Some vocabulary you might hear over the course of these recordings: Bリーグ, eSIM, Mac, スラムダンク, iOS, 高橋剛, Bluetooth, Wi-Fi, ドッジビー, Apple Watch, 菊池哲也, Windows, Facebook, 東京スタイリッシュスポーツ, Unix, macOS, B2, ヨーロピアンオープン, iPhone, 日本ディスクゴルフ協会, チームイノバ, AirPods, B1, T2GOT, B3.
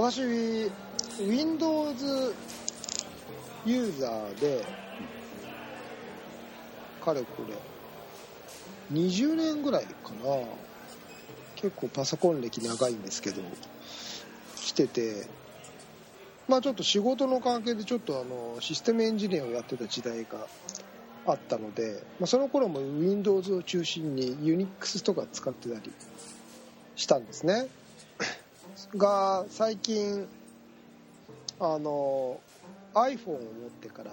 私 Windows ユーザーでかれこれ20年ぐらいかな、結構パソコン歴長いんですけど来てて、まあちょっと仕事の関係でちょっとシステムエンジニアをやってた時代があったので、まあ、その頃も Windows を中心に Unix とか使ってたりしたんですねが最近iPhone を持ってから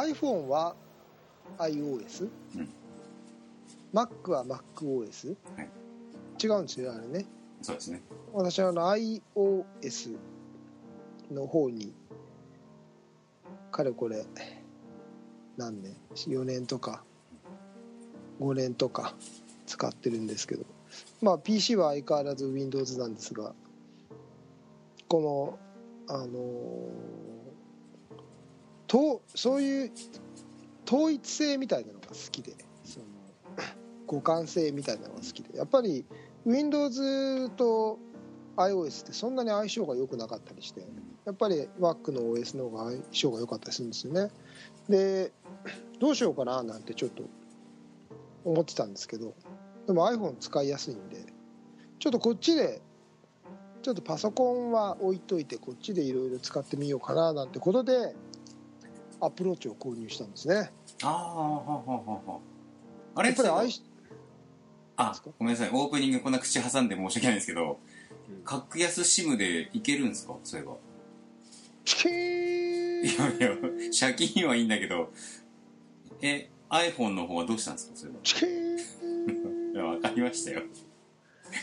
iPhone は iOS、うん、Mac は macOS、はい、違うんですよあれね。そうですね、私はiOS の方にかれこれ何年4年とか5年とか使ってるんですけど、まあ、PC は相変わらず Windows なんですが、このそういう統一性みたいなのが好きで、その互換性みたいなのが好きで、やっぱり Windows と iOS ってそんなに相性が良くなかったりして、やっぱり Mac の OS の方が相性が良かったりするんですよね。でどうしようかななんてちょっと思ってたんですけど、でも iPhone 使いやすいんで、ちょっとこっちでちょっとパソコンは置いといてこっちでいろいろ使ってみようかななんてことで Apple Watch を購入したんですね。ああ、あれやっぱりごめんなさい、オープニングこんな口挟んで申し訳ないんですけど、格安 SIM でいけるんですか、そういえば。いやいや、借金はいいんだけど、iPhone の方はどうしたんですか、それは。分かりましたよ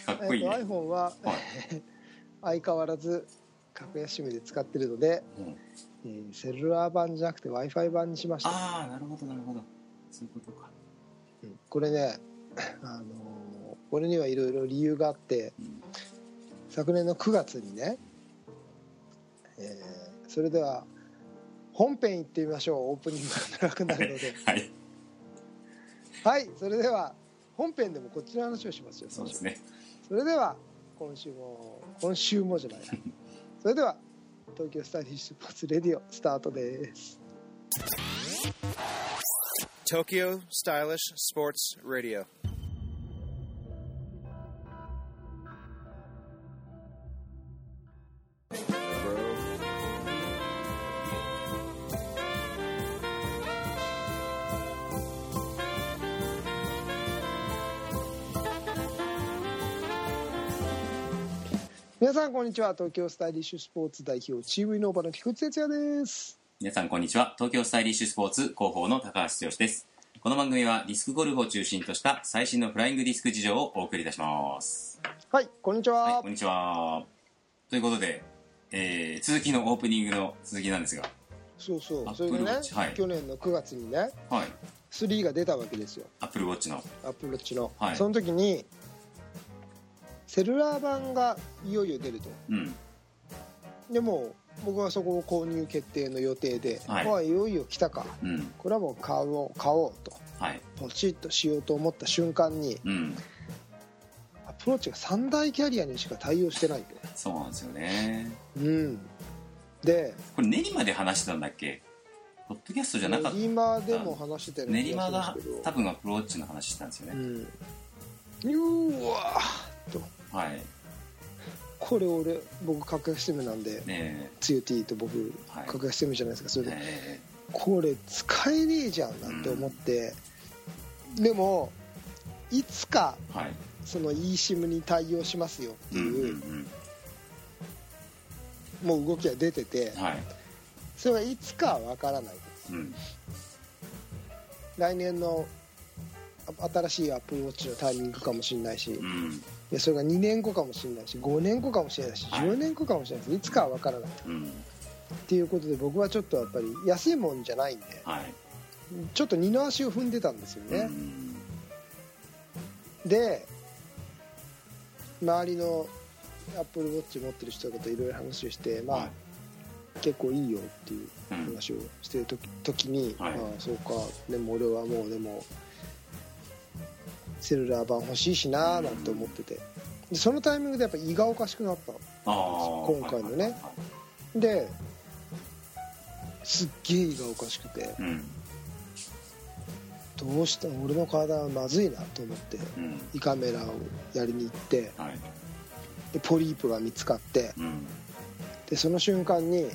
かっこいいね、iPhone は、はい、相変わらず格安 SIM で使ってるので、うん、セルラー版じゃなくて Wi-Fi 版にしました。ああ、なるほどなるほど、そういうことか、うん、これね、これにはいろいろ理由があって、うん、昨年の9月にね、それでは本編行ってみましょう。オープニングが長くなるのではい、はい、それでは本編でもこっちの話をしますよ。そうですね。それでは今週もじゃないそれでは東京スタイリッシュパスレディオスタートです。東京スタイリッシュスポーツレディオ、皆さんこんにちは、東京スタイリッシュスポーツ代表チームイノーバの菊池哲也です。皆さんこんにちは、東京スタイリッシュスポーツ広報の高橋剛です。この番組はディスクゴルフを中心とした最新のフライングディスク事情をお送りいたします。はい、こんにちは、はい、こんにちは。ということで、続きのオープニングの続きなんですが、そうそう、それでね、はい、去年の9月にね、はい、3が出たわけですよ、Apple Watch の。Apple Watch の、はい、その時にセルラー版がいよいよ出ると、うん、でも僕はそこを購入決定の予定で、はい、いよいよ来たか、うん、これはもう買おうと、はい、ポチッとしようと思った瞬間に、うん、アプローチが3大キャリアにしか対応してないと。そうなんですよね、うん、でこれ練馬で話してたんだっけ、ポッドキャストじゃなかった、練馬でも話してたような気がするんですけど、練馬が多分アプローチの話してたんですよね、うん、うわと、はい、これ僕格安 SIM なんで、つゆ T と僕格安 SIM じゃないですか、それで、これ使えねえじゃんなんて思って、うん、でもいつか、はい、その eSIM に対応しますよっていう、うんうんうん、もう動きは出てて、はい、それはいつかは分からないです、うん、来年の新しい Apple Watch のタイミングかもしれないし、うん、でそれが2年後かもしれないし5年後かもしれないし10年後かもしれないし、いつかは分からない、うん、っていうことで僕はちょっとやっぱり安いもんじゃないんで、はい、ちょっと二の足を踏んでたんですよね、うん、で周りの Apple Watch 持ってる人といろいろ話をして、まあはい、結構いいよっていう話をしてる時に、はい、ああそうか、でも俺はもうでもセルラー版欲しいしなーなんて思ってて、でそのタイミングでやっぱ胃がおかしくなった今回のね、はいはいはい、ですっげえ胃がおかしくて、うん、どうした俺の体はまずいなと思って、うん、胃カメラをやりに行って、はい、でポリープが見つかって、うん、でその瞬間に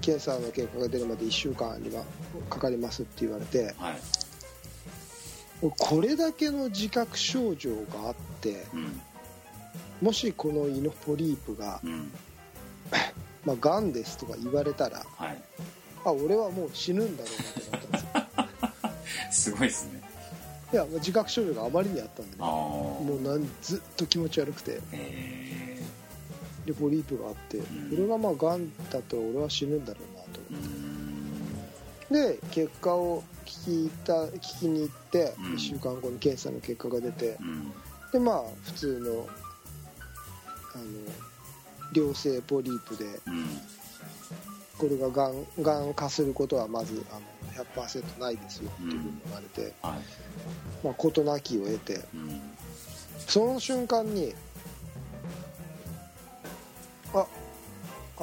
検査の結果が出るまで1週間にはかかりますって言われて、はい、これだけの自覚症状があって、うん、もしこの胃のポリープが、うんまあ、がんですとか言われたら、はい、あ俺はもう死ぬんだろうなって思ったんですよすごいですね。いや自覚症状があまりにあったんで、ね、もうずっと気持ち悪くて、でポリープがあって、うん、俺がまあがんだと俺は死ぬんだろうなと思って、うん、で結果を聞きに行って、うん、1週間後に検査の結果が出て、うん、でまあ普通の良性ポリープで、うん、これががん化することはまず100% ないですよっていうふうに言われて、うんはいまあ、事なきを得て、うん、その瞬間にア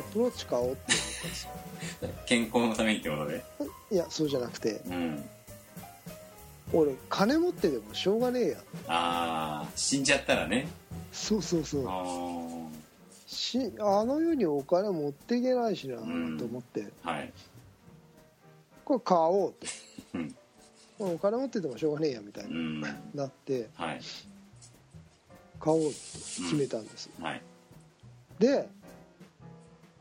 プローチ買おうって思ったんですよ健康のためにってことで、いやそうじゃなくて、うん、俺金持ってでもしょうがねえや、あ死んじゃったらね、そうそうそう、あの世にお金持っていけないしなと思って、うんはい、これ買おうってお金持っててもしょうがねえやみたいな、うん、なって、はい、買おうって決めたんです、うんはい、で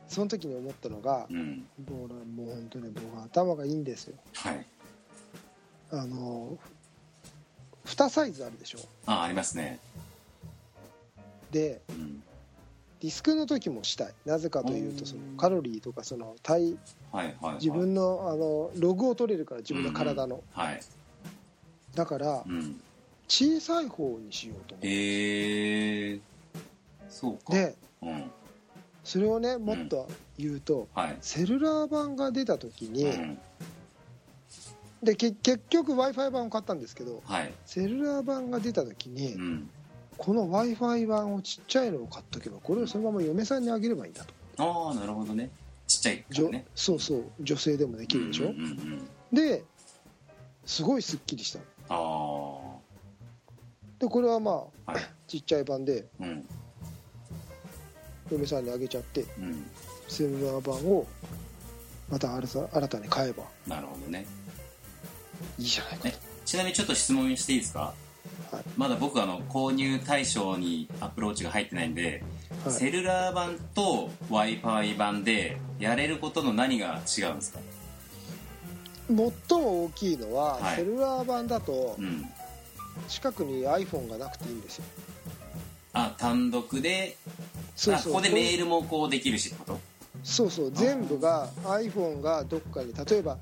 その時に思ったのが、うん、もう本当に僕は頭がいいんですよ、はい、2サイズあるでしょ、ありますね。で、うん、ディスクの時もしたい、なぜかというとそのカロリーとかそのはいはいはい、自分の、ログを取れるから自分の体の、うんはい、だから、うん、小さい方にしようと思って、そうかで、うんそれをねもっと言うと、うんはい、セルラー版が出た時に、うん、で結局 Wi-Fi 版を買ったんですけど、はい、セルラー版が出た時に、うん、この Wi-Fi 版をちっちゃいのを買っとけばこれをそのまま嫁さんにあげればいいんだと。ああなるほどね、ちっちゃいからね、そうそう女性でもできるでしょ、うんうんうん、ですごいすっきりしたの。あでこれはまあ、はい、ちっちゃい版で、うん嫁さんにあげちゃって、うん、セルラー版をまた新たに買えばなるほどね、いいじゃないかと。ちなみにちょっと質問していいですか、はい、まだ僕購入対象にアプローチが入ってないんで、はい、セルラー版と Wi-Fi 版でやれることの何が違うんですか。最も大きいのは、はい、セルラー版だと、うん、近くに iPhone がなくていいんですよ。あ単独でそうここでメールもこうできるしってこと。そうそう全部が iPhone がどっかに例えば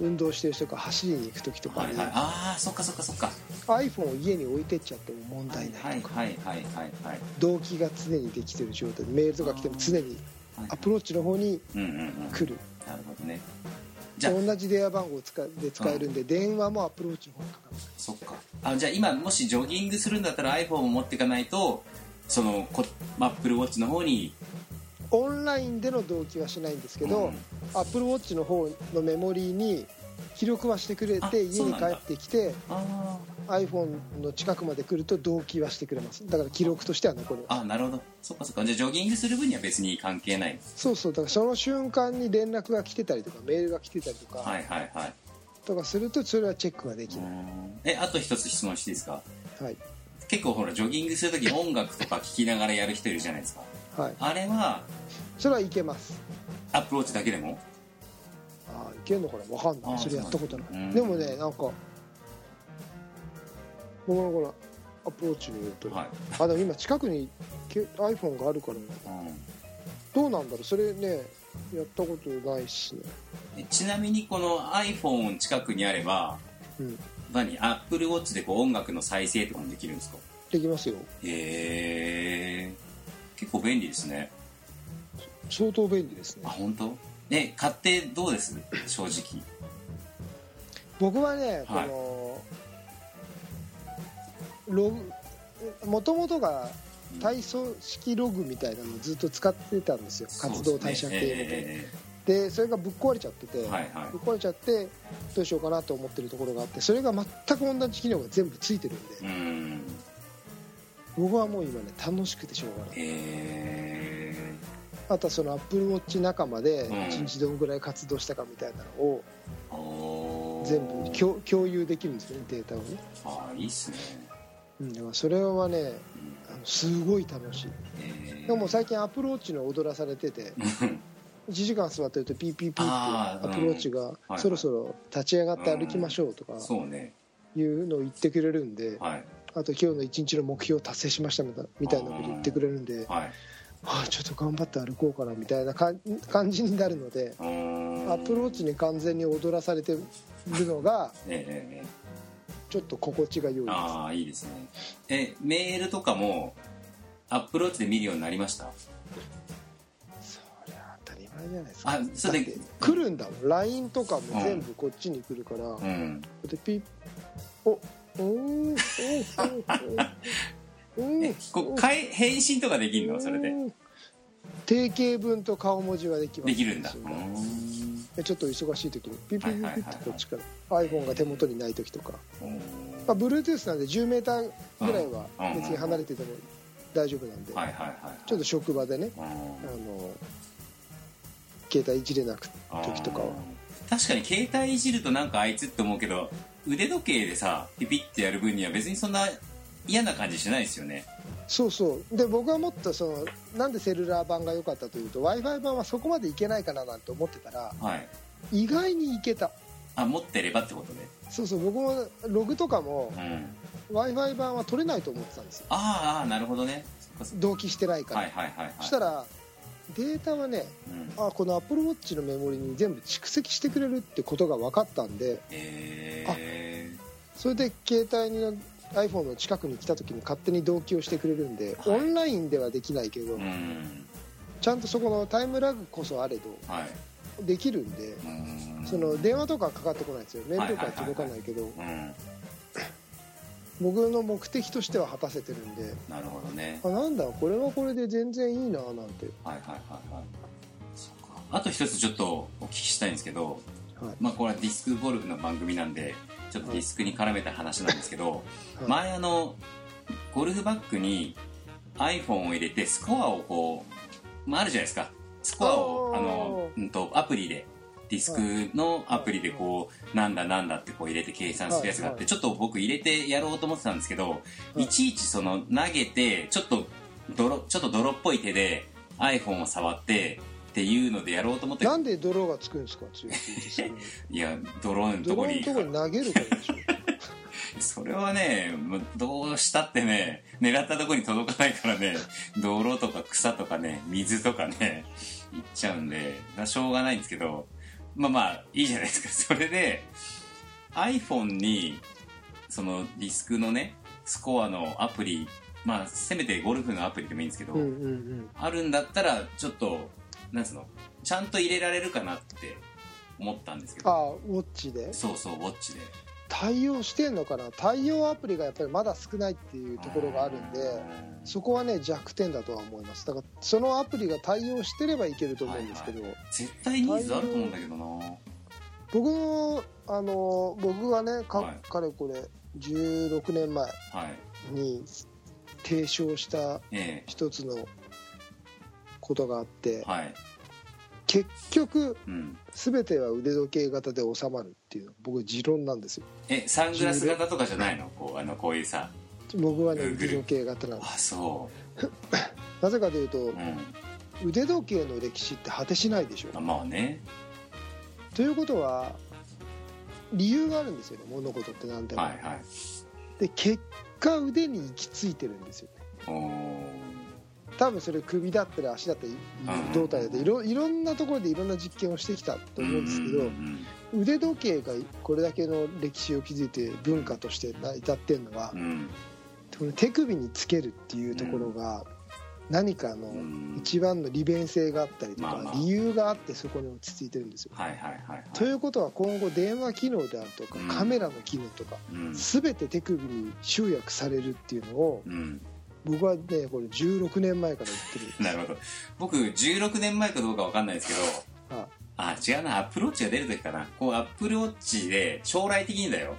運動してる人が走りに行く時とかに、はいはい、あそっかそっかそっか iPhone を家に置いてっちゃっても問題ないとか、はいはいはいはいはい、動機が常にできてる状態でメールとか来ても常にアプローチの方に来る、はいはいうんうんうん、なるほどね。じゃあ同じ電話番号で使えるんで、うん、電話もアプローチの方にかかる。そっかじゃあ今もしジョギングするんだったら iPhone を持っていかないとそのApple Watch の方にオンラインでの同期はしないんですけど、うん、Apple Watch の方のメモリーに記録はしてくれて家に帰ってきて iPhone の近くまで来ると同期はしてくれます。だから記録としては残ります。あなるほどそっかそっか。じゃあジョギングする分には別に関係ない。そうそうだからその瞬間に連絡が来てたりとかメールが来てたりとか、はいはいはい、とかするとそれはチェックができない。あと一つ質問していいですか。はい結構ほらジョギングするとき音楽とか聴きながらやる人いるじゃないですか、はい、あれはそれはいけます。アプローチだけでもいけるのかな分かんないそれやったことない、うん、でもねなんかこのアプローチに言うと、はい、でも今近くに iPhone があるから、うん、どうなんだろうそれねやったことないしね。ちなみにこの iPhone 近くにあれば、うんApple Watch でこう音楽の再生とかもできるんですか。できますよ。へえ結構便利ですね。相当便利ですね。あ本当？ね買ってどうです正直僕はね、はい、このもともとが対組織ログみたいなのをずっと使ってたんですよ、活動代謝系みたいな、でそれがぶっ壊れちゃってて、はいはい、ぶっ壊れちゃってどうしようかなと思ってるところがあって、それが全く同じ機能が全部ついてるんで、うん、僕はもう今ね楽しくてしょうがない。あとはその Apple Watch 仲間で1日どんぐらい活動したかみたいなのを、うん、全部共有できるんですよね、データをね。ああ、いいっすね。でもそれはね、すごい楽しい。でも最近 Apple Watch の踊らされてて1時間座ってるとピーピーピーって Apple Watch がそろそろ立ち上がって歩きましょうとかいうのを言ってくれるんで、あと今日の1日の目標を達成しましたみたいなこと言ってくれるんで、ああちょっと頑張って歩こうかなみたいな感じになるので、 Apple Watch に完全に踊らされてるのがちょっと心地が良いです。ああ、いいですね。メールとかもApple Watchで見るようになりました？そりゃ当たり前じゃないですか。あ、それで来るんだもん。 LINE とかも全部こっちに来るから、うん、でピッこう返信とかできるの？それで定型文と顔文字はできます。できるんだ。ちょっと忙しい時にピピピピってこっちから iPhone が手元にない時とか、まあ、Bluetooth なんで 10m ぐらいは別に離れてても大丈夫なんで、ちょっと職場でね、携帯いじれなく時とかは。確かに携帯いじるとなんかあいつって思うけど、腕時計でさピピってやる分には別にそんな嫌な感じしないですよね。そうそう。で僕はもっとそのなんでセルラー版が良かったというと Wi-Fi 版はそこまでいけないかななんて思ってたら、はい、意外にいけた。あ、持ってればってことで。そうそう、僕もログとかも、うん、Wi-Fi 版は取れないと思ってたんですよ。ああ、なるほどね。同期してないから、はいはいはいはい、そしたらデータはね、うん、この Apple Watch のメモリに全部蓄積してくれるってことが分かったんで、それで携帯にiPhone の近くに来た時に勝手に同期をしてくれるんで、はい、オンラインではできないけど、うん、ちゃんとそこのタイムラグこそあれど、はい、できるんで、うん、その電話とかかかってこないですよ。メールとかは届かないけど、僕の目的としては果たせてるんで。なるほどね。なんだこれはこれで全然いいななんて。はいはいはいはい。そうか。あと一つちょっとお聞きしたいんですけど、はい、まあこれはディスクゴルフの番組なんで。ちょっとディスクに絡めた話なんですけど、はい、前ゴルフバッグに iPhone を入れてスコアをこう、あるじゃないですか。スコアをアプリでディスクのアプリでこう、はい、なんだってこう入れて計算するやつがあって、はい、ちょっと僕入れてやろうと思ってたんですけど、はい、いちいちその投げてちょっと泥っぽい手で iPhone を触ってっていうのでやろうと思って。なんでドローがつくんですか？いや、ドローのとこに投げるからでしょそれはね、どうしたってね、狙ったとこに届かないからね、泥とか草とかね、水とかねいっちゃうんでしょうがないんですけど、まあいいじゃないですか。それで iPhone にそのディスクのね、スコアのアプリ、せめてゴルフのアプリでもいいんですけど、あるんだったらちょっとなんつうの、ちゃんと入れられるかなって思ったんですけど。あ、ウォッチで。そうそう、ウォッチで対応してんのかな。対応アプリがやっぱりまだ少ないっていうところがあるんで、そこはね弱点だとは思います。だからそのアプリが対応してればいけると思うんですけど、はいはい、絶対ニーズあると思うんだけどな。僕がね、はい、かれこれ16年前に提唱した一つの、ことがあって、はい、結局、全ては腕時計型で収まるっていうのは僕持論なんですよ。サングラス型とかじゃないの？こういうさ、僕はね腕時計型なんです。あ、そうなぜかというと、腕時計の歴史って果てしないでしょ。まあね。ということは理由があるんですよね、物事って何でも、はいはい、で結果腕に行き着いてるんですよね。多分それ首だったり足だったり胴体だったりいろんなところでいろんな実験をしてきたと思うんですけど、腕時計がこれだけの歴史を築いて文化として成り立ってるのは、この手首につけるっていうところが何かの一番の利便性があったりとか理由があってそこに落ち着いてるんですよ。ということは今後電話機能であるとかカメラの機能とか全て手首に集約されるっていうのを僕はねこれ16年前から言ってる。なるほど。僕16年前かどうか分かんないですけど、違うな、Apple Watch が出る時かな、こう Apple Watch で将来的にだよ、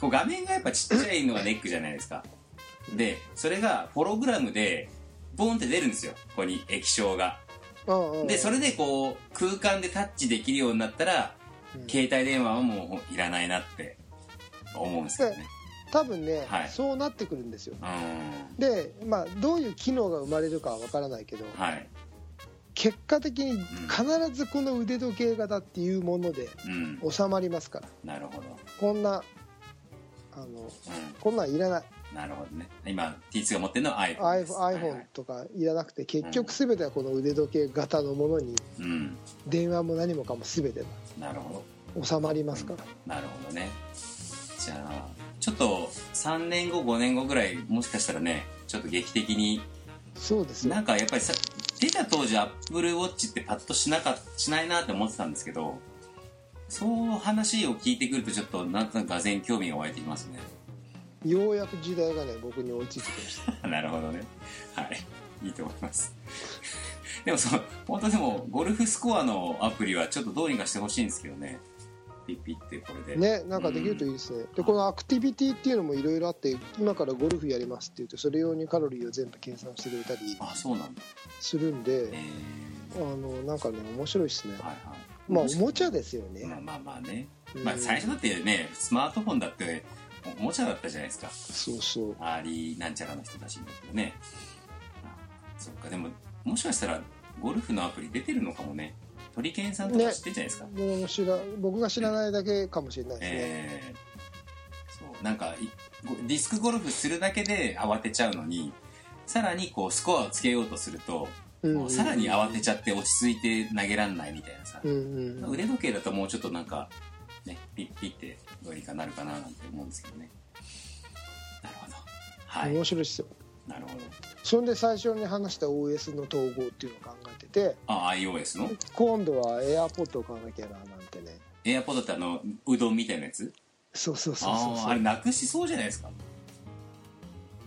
こう画面がやっぱちっちゃいのがネックじゃないですか。でそれがホログラムでボンって出るんですよ、ここに液晶が。でそれでこう空間でタッチできるようになったら、携帯電話はもういらないなって思うんですよね。多分ね、はい、そうなってくるんですよ。で、まあ、どういう機能が生まれるかは分からないけど、はい、結果的に必ずこの腕時計型っていうもので収まりますから、なるほど。こんなんいらない。なるほどね。今 T2 が持ってるのは iPhone です。 iPhone とかいらなくて、結局全てはこの腕時計型のものに、電話も何もかも全てが収まりますから。なるほどね。じゃあちょっと3年後5年後ぐらい、もしかしたらね、ちょっと劇的に。そうですよ。なんかやっぱりさ、出た当時 Apple Watch ってパッとしないなって思ってたんですけど、そう話を聞いてくるとちょっとなんとなくがぜん興味が湧いてきますね。ようやく時代がね、僕に追いついてきました。なるほどね。はい。いいと思います。でもそう、本当でも、ゴルフスコアのアプリはちょっとどうにかしてほしいんですけどね。ピッピッてこれで。ね、なんかできるといいですね。で、このアクティビティっていうのもいろいろあって、今からゴルフやりますって言うと、それ用にカロリーを全部計算してくれたりするんで、なんかね、面白いですね。はいはい。まあ、おもちゃですよね。まあね。まあ、最初だってね、スマートフォンだって、おもちゃだったじゃないですか。そうそう。アーリーなんちゃらの人たちだけどね。そっか。でももしかしたらゴルフのアプリ出てるのかもね。トリケンさんとか知ってるじゃないですか。ね、僕が知らないだけかもしれないですね。そう、なんかディスクゴルフするだけで慌てちゃうのに、さらにこうスコアをつけようとすると、もうさらに慌てちゃって落ち着いて投げらんないみたいなさ。腕時計だともうちょっとなんか。ね、ピッピッてどうにかなるかななんて思うんですけどね。なるほど、はい、面白いですよ。なるほど。それで最初に話した OS の統合っていうのを考えてて、iOS の今度は AirPods を買わなきゃななんてね。 AirPods ってうどんみたいなやつ。そう、あれなくしそうじゃないですか。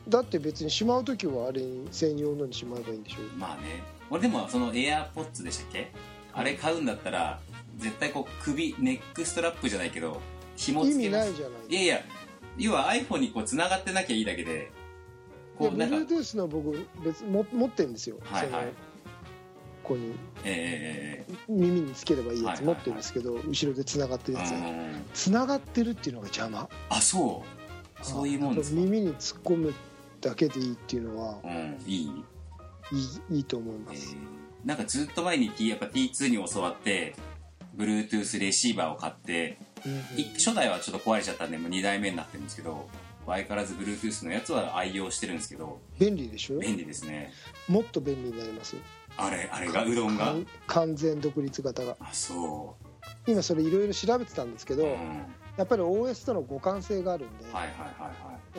だって別にしまうときはあれ専用のにしまえばいいんでしょう。まあね。俺でもその AirPods でしたっけ、あれ買うんだったら絶対こう首ネックストラップじゃないけど紐つけます。意味ないじゃない。いやいや、要は iPhone にこう繋がってなきゃいいだけで、こうなんか Bluetooth の僕持ってるんですよ。はいはい。ここに、耳につければいいやつ持ってるんですけど、後ろで繋がってるやつ。繋がってるっていうのが邪魔。あ、そう。そういうもんですか。耳に突っ込むだけでいいっていうのは、いいと思います。なんかずっと前にやっぱ T2 に教わって。Bluetooth レシーバーを買って、初代はちょっと壊れちゃったんでもう2代目になってるんですけど、相変わらず Bluetooth のやつは愛用してるんですけど。便利でしょ。便利ですね。もっと便利になりますよ。あれがうどんが完全独立型が。あ、そう。今それいろいろ調べてたんですけど、やっぱり OS との互換性があるんで、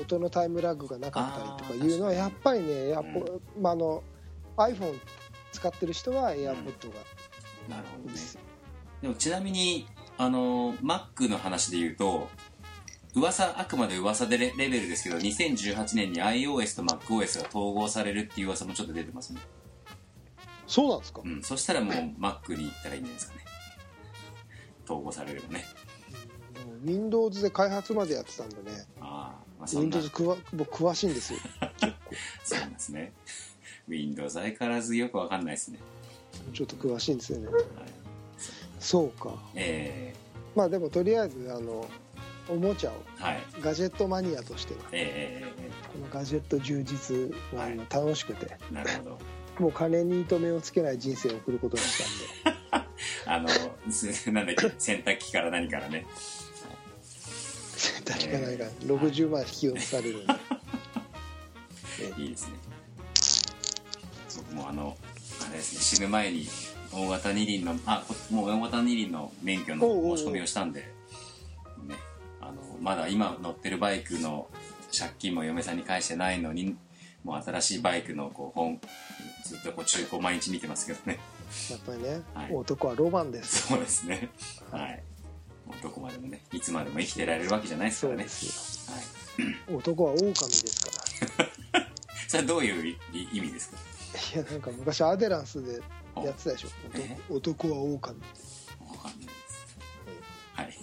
音のタイムラグがなかったりとかいうのはやっぱりね、まあ、iPhone 使ってる人は AirPod がなるほどね。でもちなみにMac の話で言うと、あくまで噂でレベルですけど、2018年に iOS と macOS が統合されるっていう噂もちょっと出てますね。そうなんですか。そしたらもう Mac に行ったらいいんじゃないですかね。統合されればね。Windows で開発までやってたんでね。Windows 僕詳しいんですよ。そうなんですね。Windows 相変わらずよくわかんないですね。ちょっと詳しいんですよね。そうか。まあでもとりあえずおもちゃを、ガジェットマニアとしては、このガジェット充実は今楽しくて、なるほど。もう金に糸目をつけない人生を送ることにしたんでなんだっけ、洗濯機から何からね、洗濯機から何から、60万引き落とされるんで、いいですね。僕もあれですね、死ぬ前に大型二輪のもう大型二輪の免許の申し込みをしたんで、ね、まだ今乗ってるバイクの借金も嫁さんに返してないのに、もう新しいバイクのこうずっとこう中古毎日見てますけどね。やっぱりね、男はロマンです。そうですね。はい。どこまでもね、いつまでも生きてられるわけじゃないですからね。そうですよ。はい。男は狼ですから。それはどういう意味ですか？いやなんか昔アデランスでやってたでしょ、男は狼って。狼です、はい、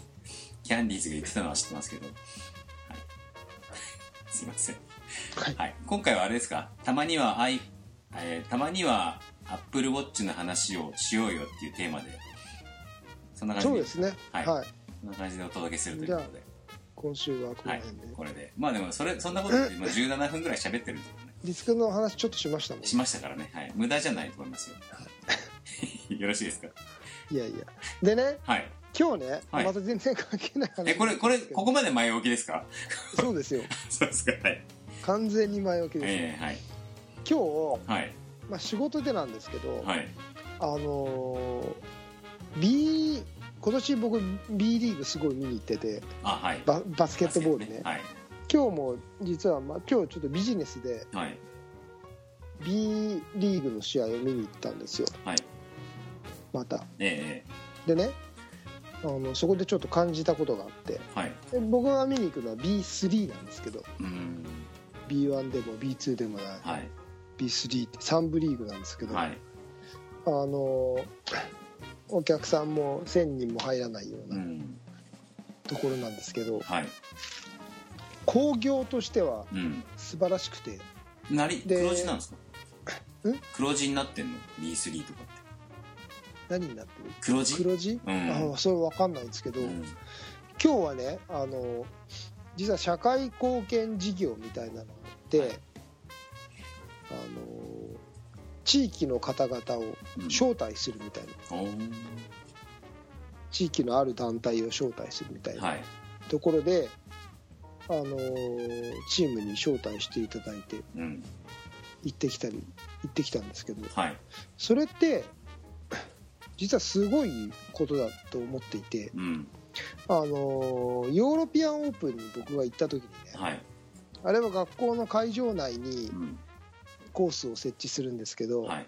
キャンディーズが言ってたのは知ってますけど、はい、すいません、はいはい、今回はあれですか、たまにはApple Watch の話をしようよっていうテーマで、そんな感じで、そうですね、はい、はい、そんな感じでお届けするということで、今週はこの辺で、はい、これでまあでもそんなことで今17分ぐらい喋ってるんですよね。ディスクの話ちょっとしましたもん、しましたからね、はい、無駄じゃないと思いますよ、はい、よろしいですか？いやいやでね、はい、今日ね、はい、また全然関係ない話、ここまで前置きですか？そうですよそうですか、はい、完全に前置きですね、はい、今日、はい、まあ、仕事でなんですけど、はい、今年僕 B リーグすごい見に行ってて、あ、はい、バスケットボールね、はい、今日も実は、まあ、今日ちょっとビジネスで B リーグの試合を見に行ったんですよ、はい、また、でね、そこでちょっと感じたことがあって、はい、僕が見に行くのは B3 なんですけど、うん、B1 でも B2 でもない、はい、B3 って3部リーグなんですけど、はい、お客さんも1000人も入らないようなところなんですけど、はい、興行としては素晴らしくて、うん、黒字なんですか？黒字になってんの B3 とかって。何になってる？黒字、うん、あ、それ分かんないんですけど、うん、今日はね、実は社会貢献事業みたいなので、はい、地域の方々を招待するみたいな、うん、地域のある団体を招待するみたいなところで、はい、チームに招待していただいて、うん、行ってきたんですけど、はい、それって実はすごいことだと思っていて、うん、ヨーロピアンオープンに僕が行った時にね、はい、あれは学校の会場内に、うん、コースを設置するんですけど、はい、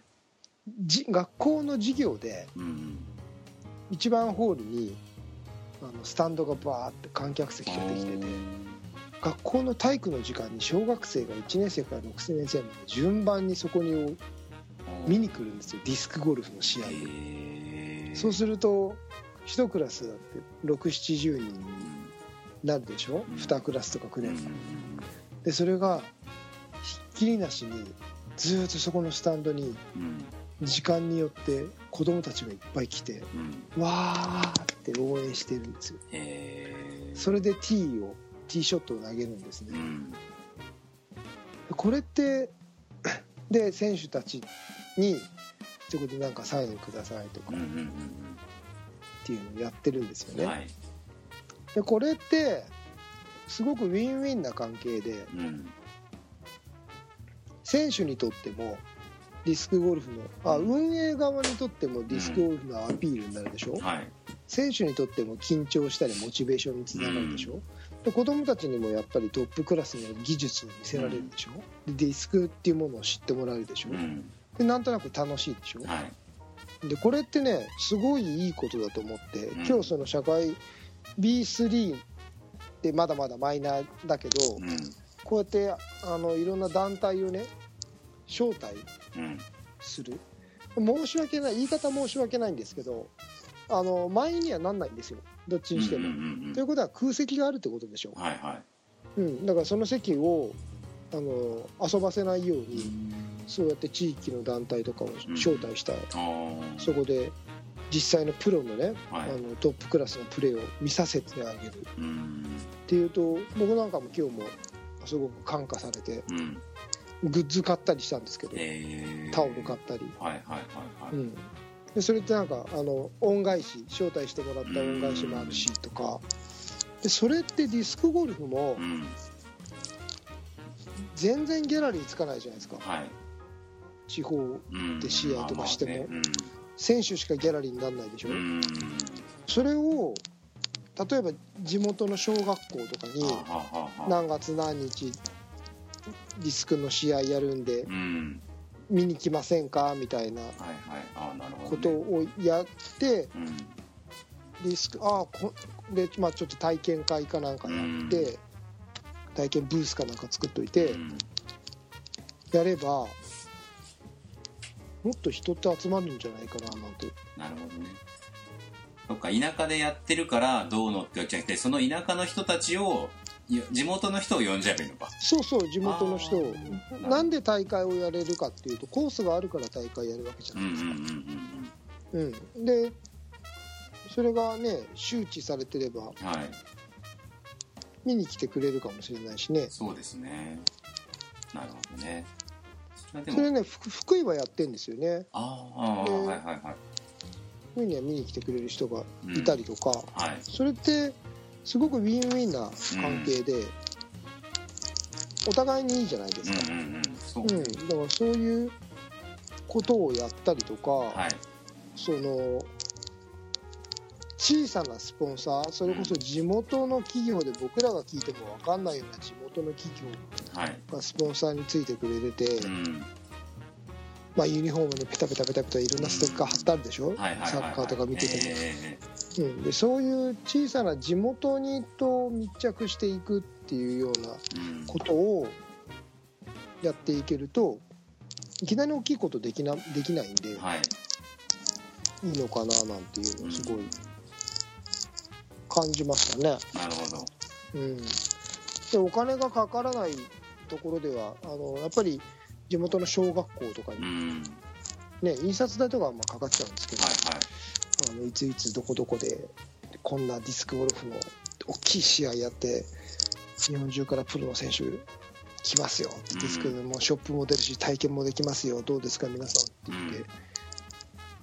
学校の授業で、うん、一番ホールにスタンドがバーって観客席ができてて、学校の体育の時間に小学生が1年生から6年生まで順番にそこに見に来るんですよ、ディスクゴルフの試合で。そうすると1クラスだって6、70人になるでしょ、うん、2クラスとか9年生、うん、でそれがひっきりなしにずっとそこのスタンドに時間によって子供たちがいっぱい来て、うん、わーって応援してるんですよ。それでティーショットを投げるんですね、うん、これってで選手たちにそこでなんかサインくださいとかっていうのをやってるんですよね、はい、でこれってすごくウィンウィンな関係で、うん、選手にとってもディスクゴルフの運営側にとってもディスクゴルフのアピールになるでしょ、うん、はい、選手にとっても緊張したりモチベーションにつながるでしょ、うん、で子どもたちにもやっぱりトップクラスの技術を見せられるでしょ、うん、でディスクっていうものを知ってもらえるでしょ、うん、でなんとなく楽しいでしょ、はい、でこれってねすごいいいことだと思って、うん、今日その社会 B3 ってまだまだマイナーだけど、うん、こうやっていろんな団体をね招待する、うん、申し訳ない、言い方申し訳ないんですけど満員にはなんないんですよ、どっちにしても、うんうんうん、ということは空席があるってことでしょう、はいはい、うん、だからその席を遊ばせないようにそうやって地域の団体とかを招待したい、うん、そこで実際のプロのね、はい、トップクラスのプレーを見させてあげる、うん、っていうと僕なんかも今日もすごく感化されて、うん、グッズ買ったりしたんですけど、タオル買ったり、はいはいはいはい、うん、でそれってなんか恩返し、招待してもらった恩返しもあるしとかで、それってディスクゴルフも全然ギャラリーつかないじゃないですか、はい、地方で試合とかしても、うん、選手しかギャラリーにならないでしょ、うん、それを例えば地元の小学校とかに何月何日ディスクの試合やるんで見に来ませんかみたいなことをやってディスクでまあちょっと体験会かなんかやって体験ブースかなんか作っといてやればもっと人って集まるんじゃないかななんて。なるほどね。そっか、田舎でやってるからどうのってわけじゃなくて、その田舎の人たちを、地元の人を呼んじゃえばいいのか。そうそう、地元の人を。なんで大会をやれるかっていうと、コースがあるから大会やるわけじゃないですか。うんうんうんうん。うん、でそれがね周知されてれば、はい、見に来てくれるかもしれないしね。そうですね。なるほどね。それね、福井はやってんですよね。ああ、はいはいはい。福井には見に来てくれる人がいたりとか、うんはい、それってすごくウィンウィンな関係で、うん、お互いにいいじゃないですか。うんうんうん、そう。うん、だからそういうことをやったりとか、はい、その小さなスポンサー、それこそ地元の企業で僕らが聞いても分かんないような地元の企業がスポンサーについてくれてて、はいうんまあ、ユニフォームにペタペタペタペタいろんなステッカー貼ってあるでしょ、うんはいはいはいはい、サッカーとか見てても、うん、でそういう小さな地元にと密着していくっていうようなことをやっていけるといきなり大きいことできないんで、はい、いいのかななんていうのをすごい、うん感じましたね。なるほど、うん、でお金がかからないところではやっぱり地元の小学校とかに、うんね、印刷代とかはまあかかっちゃうんですけど、はいはい、いついつどこどこでこんなディスクゴルフの大きい試合やって日本中からプロの選手来ますよって、うん、ディスクもショップも出るし体験もできますよどうですか皆さんって言って、うん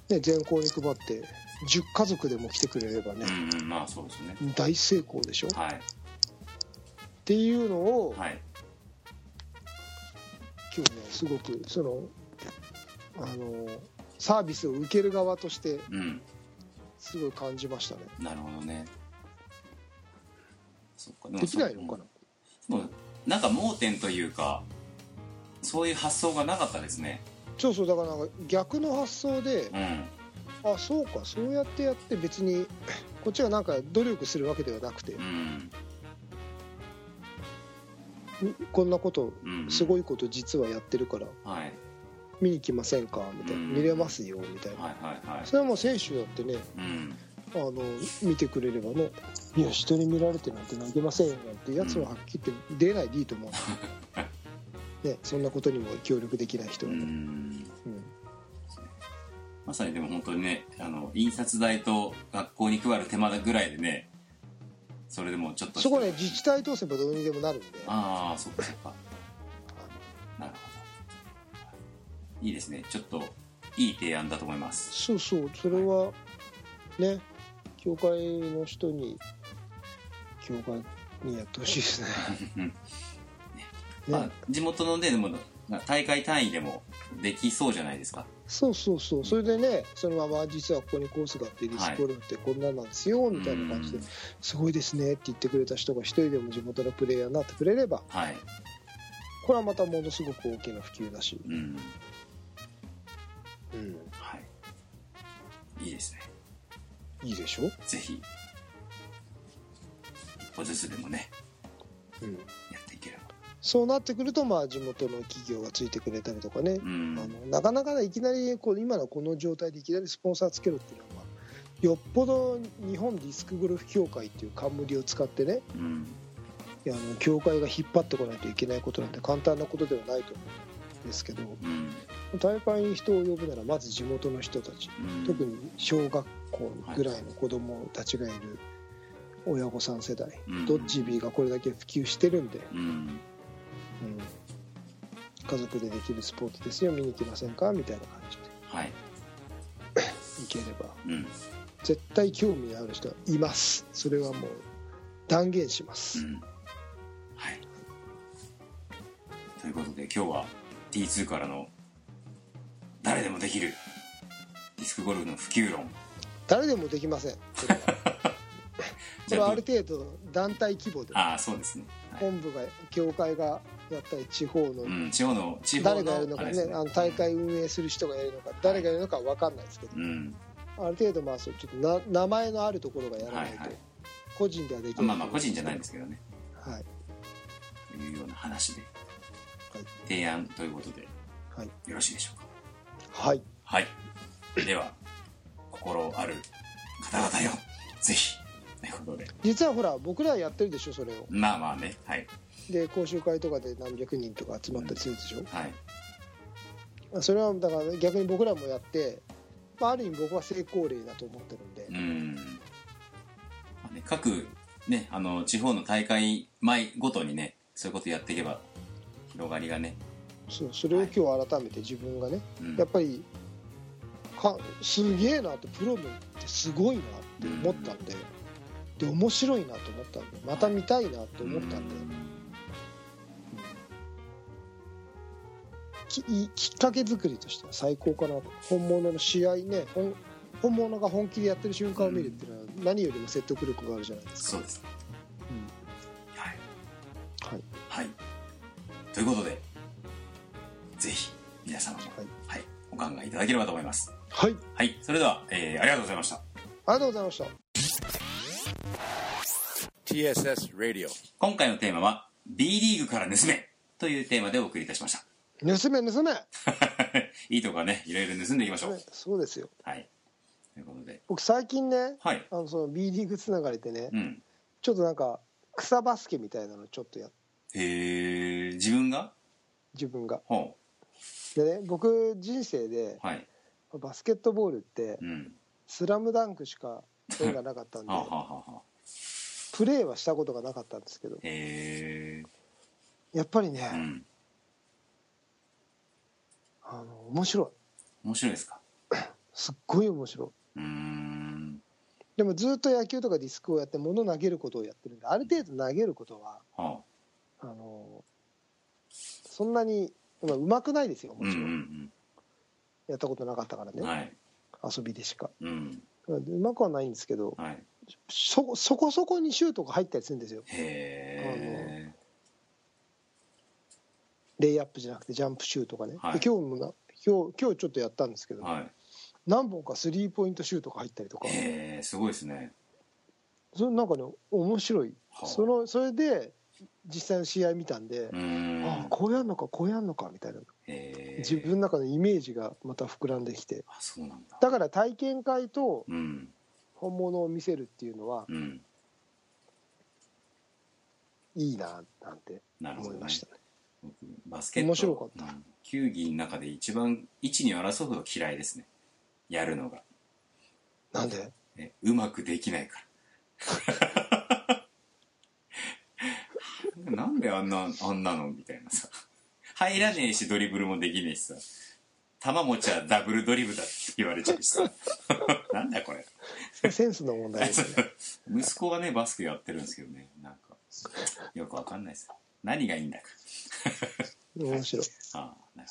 ね、全校に配って10家族でも来てくれればね、うんまあそうですね、大成功でしょ、はい、っていうのを、はい、今日ねすごくそのサービスを受ける側としてすごい感じましたね、うん、なるほどね。そっか、でもできないのかな、そうなんか盲点というかそういう発想がなかったですね。そうそう、だからなんか逆の発想で、うんあそうかそうやってやって別にこっちはなんか努力するわけではなくて、うん、こんなこと、うん、すごいこと実はやってるから、はい、見に来ませんかみたいな、うん、見れますよみたいな、はいはいはい、それはもう選手だってね、うん、見てくれればねいや人に見られてなんて投げませんよなんてやつははっきり言って出ないでいいと思うん、ね、そんなことにも協力できない人はね、うんうんまさにでも本当にね印刷代と学校に配る手間ぐらいでねそれでもちょっとそこね自治体通せばどうにでもなるんでああそっかそっかなるほどいいですねちょっといい提案だと思います。そうそうそれはね協会の人に協会にやってほしいですねまあ、地元のねでも大会単位でもできそうじゃないですか。そうそうそうそれでねそのまま実はここにコースがあってディスクゴルフってこんなんなんですよみたいな感じですごいですねって言ってくれた人が一人でも地元のプレイヤーになってくれれば、はい、これはまたものすごく大きな普及だし、うんうんはい、いいですね。いいでしょ。ぜひ一歩ずつでもね、うん、やっていければそうなってくると、まあ、地元の企業がついてくれたりとかね、うん、なかなかいきなりこう今のこの状態でいきなりスポンサーつけるっていうのはよっぽど日本ディスクゴルフ協会っていう冠を使ってね、うん、いや協会が引っ張ってこないといけないことなんて簡単なことではないと思うんですけど、うん、大会に人を呼ぶならまず地元の人たち、うん、特に小学校ぐらいの子どもたちがいる親御さん世代、はい、ドッジビーがこれだけ普及してるんで、うんうん、家族でできるスポーツですよ見に来ませんかみたいな感じで、はい、いければ、うん、絶対興味ある人はいます。それはもう断言します、うんはい、ということで今日は T2 からの誰でもできるディスクゴルフの普及論。誰でもできませんそれはこれはある程度団体規模であそうですね、はい、本部が協会がやったり地方の、うん、地方の誰がやるのか ね大会運営する人がやるのか、うん、誰がやるのかは分かんないですけど、うん、ある程度まあそうちょっと名前のあるところがやらないと、はいはい、個人ではできない、まあまあ個人じゃないんですけどねはいというような話で提案ということで、はい、よろしいでしょうか。はい、はい、では心ある方々よ、ぜひということで、実はほら僕らやってるでしょそれを。まあまあね、はい。で講習会とかで何百人とか集まったりするでしょ、うん、はい。それはだから逆に僕らもやって、まあ、ある意味僕は成功例だと思ってるんで、うん、まあね、各、ね、あの地方の大会前ごとにねそういうことやっていけば広がりがね、 それを今日改めて自分がね、はい、やっぱりすげえなって、プロのってすごいなって思ったんで、で面白いなと思ったんで、また見たいなと思ったんで、きっかけ作りとしては最高かな。本物の試合ね、本物が本気でやってる瞬間を見るっていうのは何よりも説得力があるじゃないですか。そうです、うん、はいはい、はい、ということでぜひ皆様も、はいはい、お考えいただければと思います。はい、はい、それでは、ありがとうございました。ありがとうございました。 TSS ラジオ、今回のテーマは B リーグから盗めというテーマでお送りいたしました。盗めいいとかね、いろいろ盗んでいきましょう。そうですよ、はい、ということで僕最近ね、はい、あのその B リーグつながりでね、うん、ちょっとなんか草バスケみたいなのちょっとやって、へえ、自分がほうでね、僕人生で、はい、バスケットボールって、うん、スラムダンクしか縁がなかったんでははは、プレーはしたことがなかったんですけど、へえ、やっぱりね、うん、面白いですか。すっごい面白い。でもずっと野球とかディスクをやって物投げることをやってるんで、ある程度投げることは、はあ、そんなにうまくないですよ、もちろん、うんうんうん、やったことなかったからね、はい、遊びでしか、うん、うまくはないんですけど、はい、そこそこにシュートが入ったりするんですよ。へー、レイアップじゃなくてジャンプシュートがね、はい、今日ちょっとやったんですけど、はい、何本かスリーポイントシュートが入ったりとか、すごいですね。それなんかね面白い、はあ、それで実際の試合見たんで、ああこうやんのかみたいな、自分の中のイメージがまた膨らんできて、あ、そうなんだ。だから体験会と本物を見せるっていうのは、うん、いいななんて思いましたね。バスケット面白かった、うん、球技の中で一番1、2を争うほど嫌いですね、やるのが。なんで？うまくできないからなんであんなのみたいなさ、入らねえしドリブルもできねえしさ、球持ちはダブルドリブだって言われちゃうしさなんだこれセンスの問題ですね息子がねバスケやってるんですけどね、なんかよくわかんないですよ何がいいんだか面白い。ああ、なる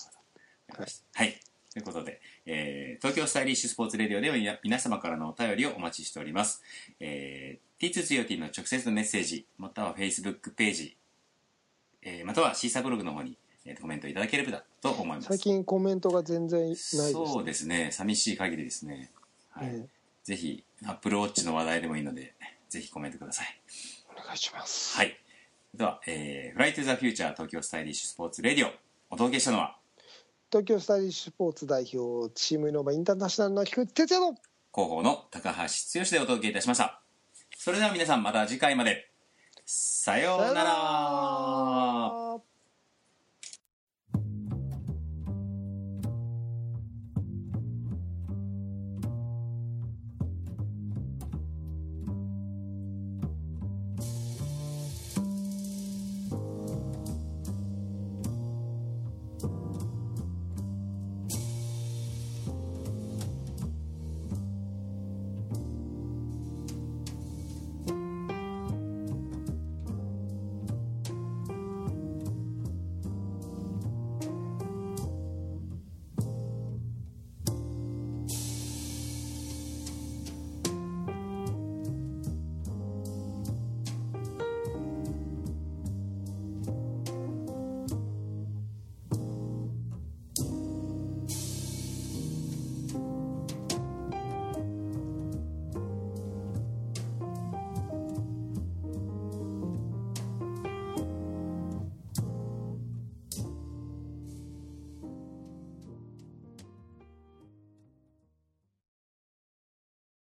ほど、はい、はい、ということで、東京スタイリッシュスポーツレディオでは皆様からのお便りをお待ちしております、T2GOT の直接のメッセージ、または Facebook ページ、またはシーサーブログの方に、コメントいただければと思います。最近コメントが全然ないですね。そうですね、寂しい限りですね、はい、ぜひ Apple Watch の話題でもいいのでぜひコメントください。お願いします。はい、では、フライトゥーザフューチャー東京スタイリッシュスポーツレディオ、お届けしたのは東京スタイリッシュスポーツ代表チームイノバインターナショナルの菊池哲也の広報の高橋剛でお届けいたしました。それでは皆さんまた次回まで、さようなら。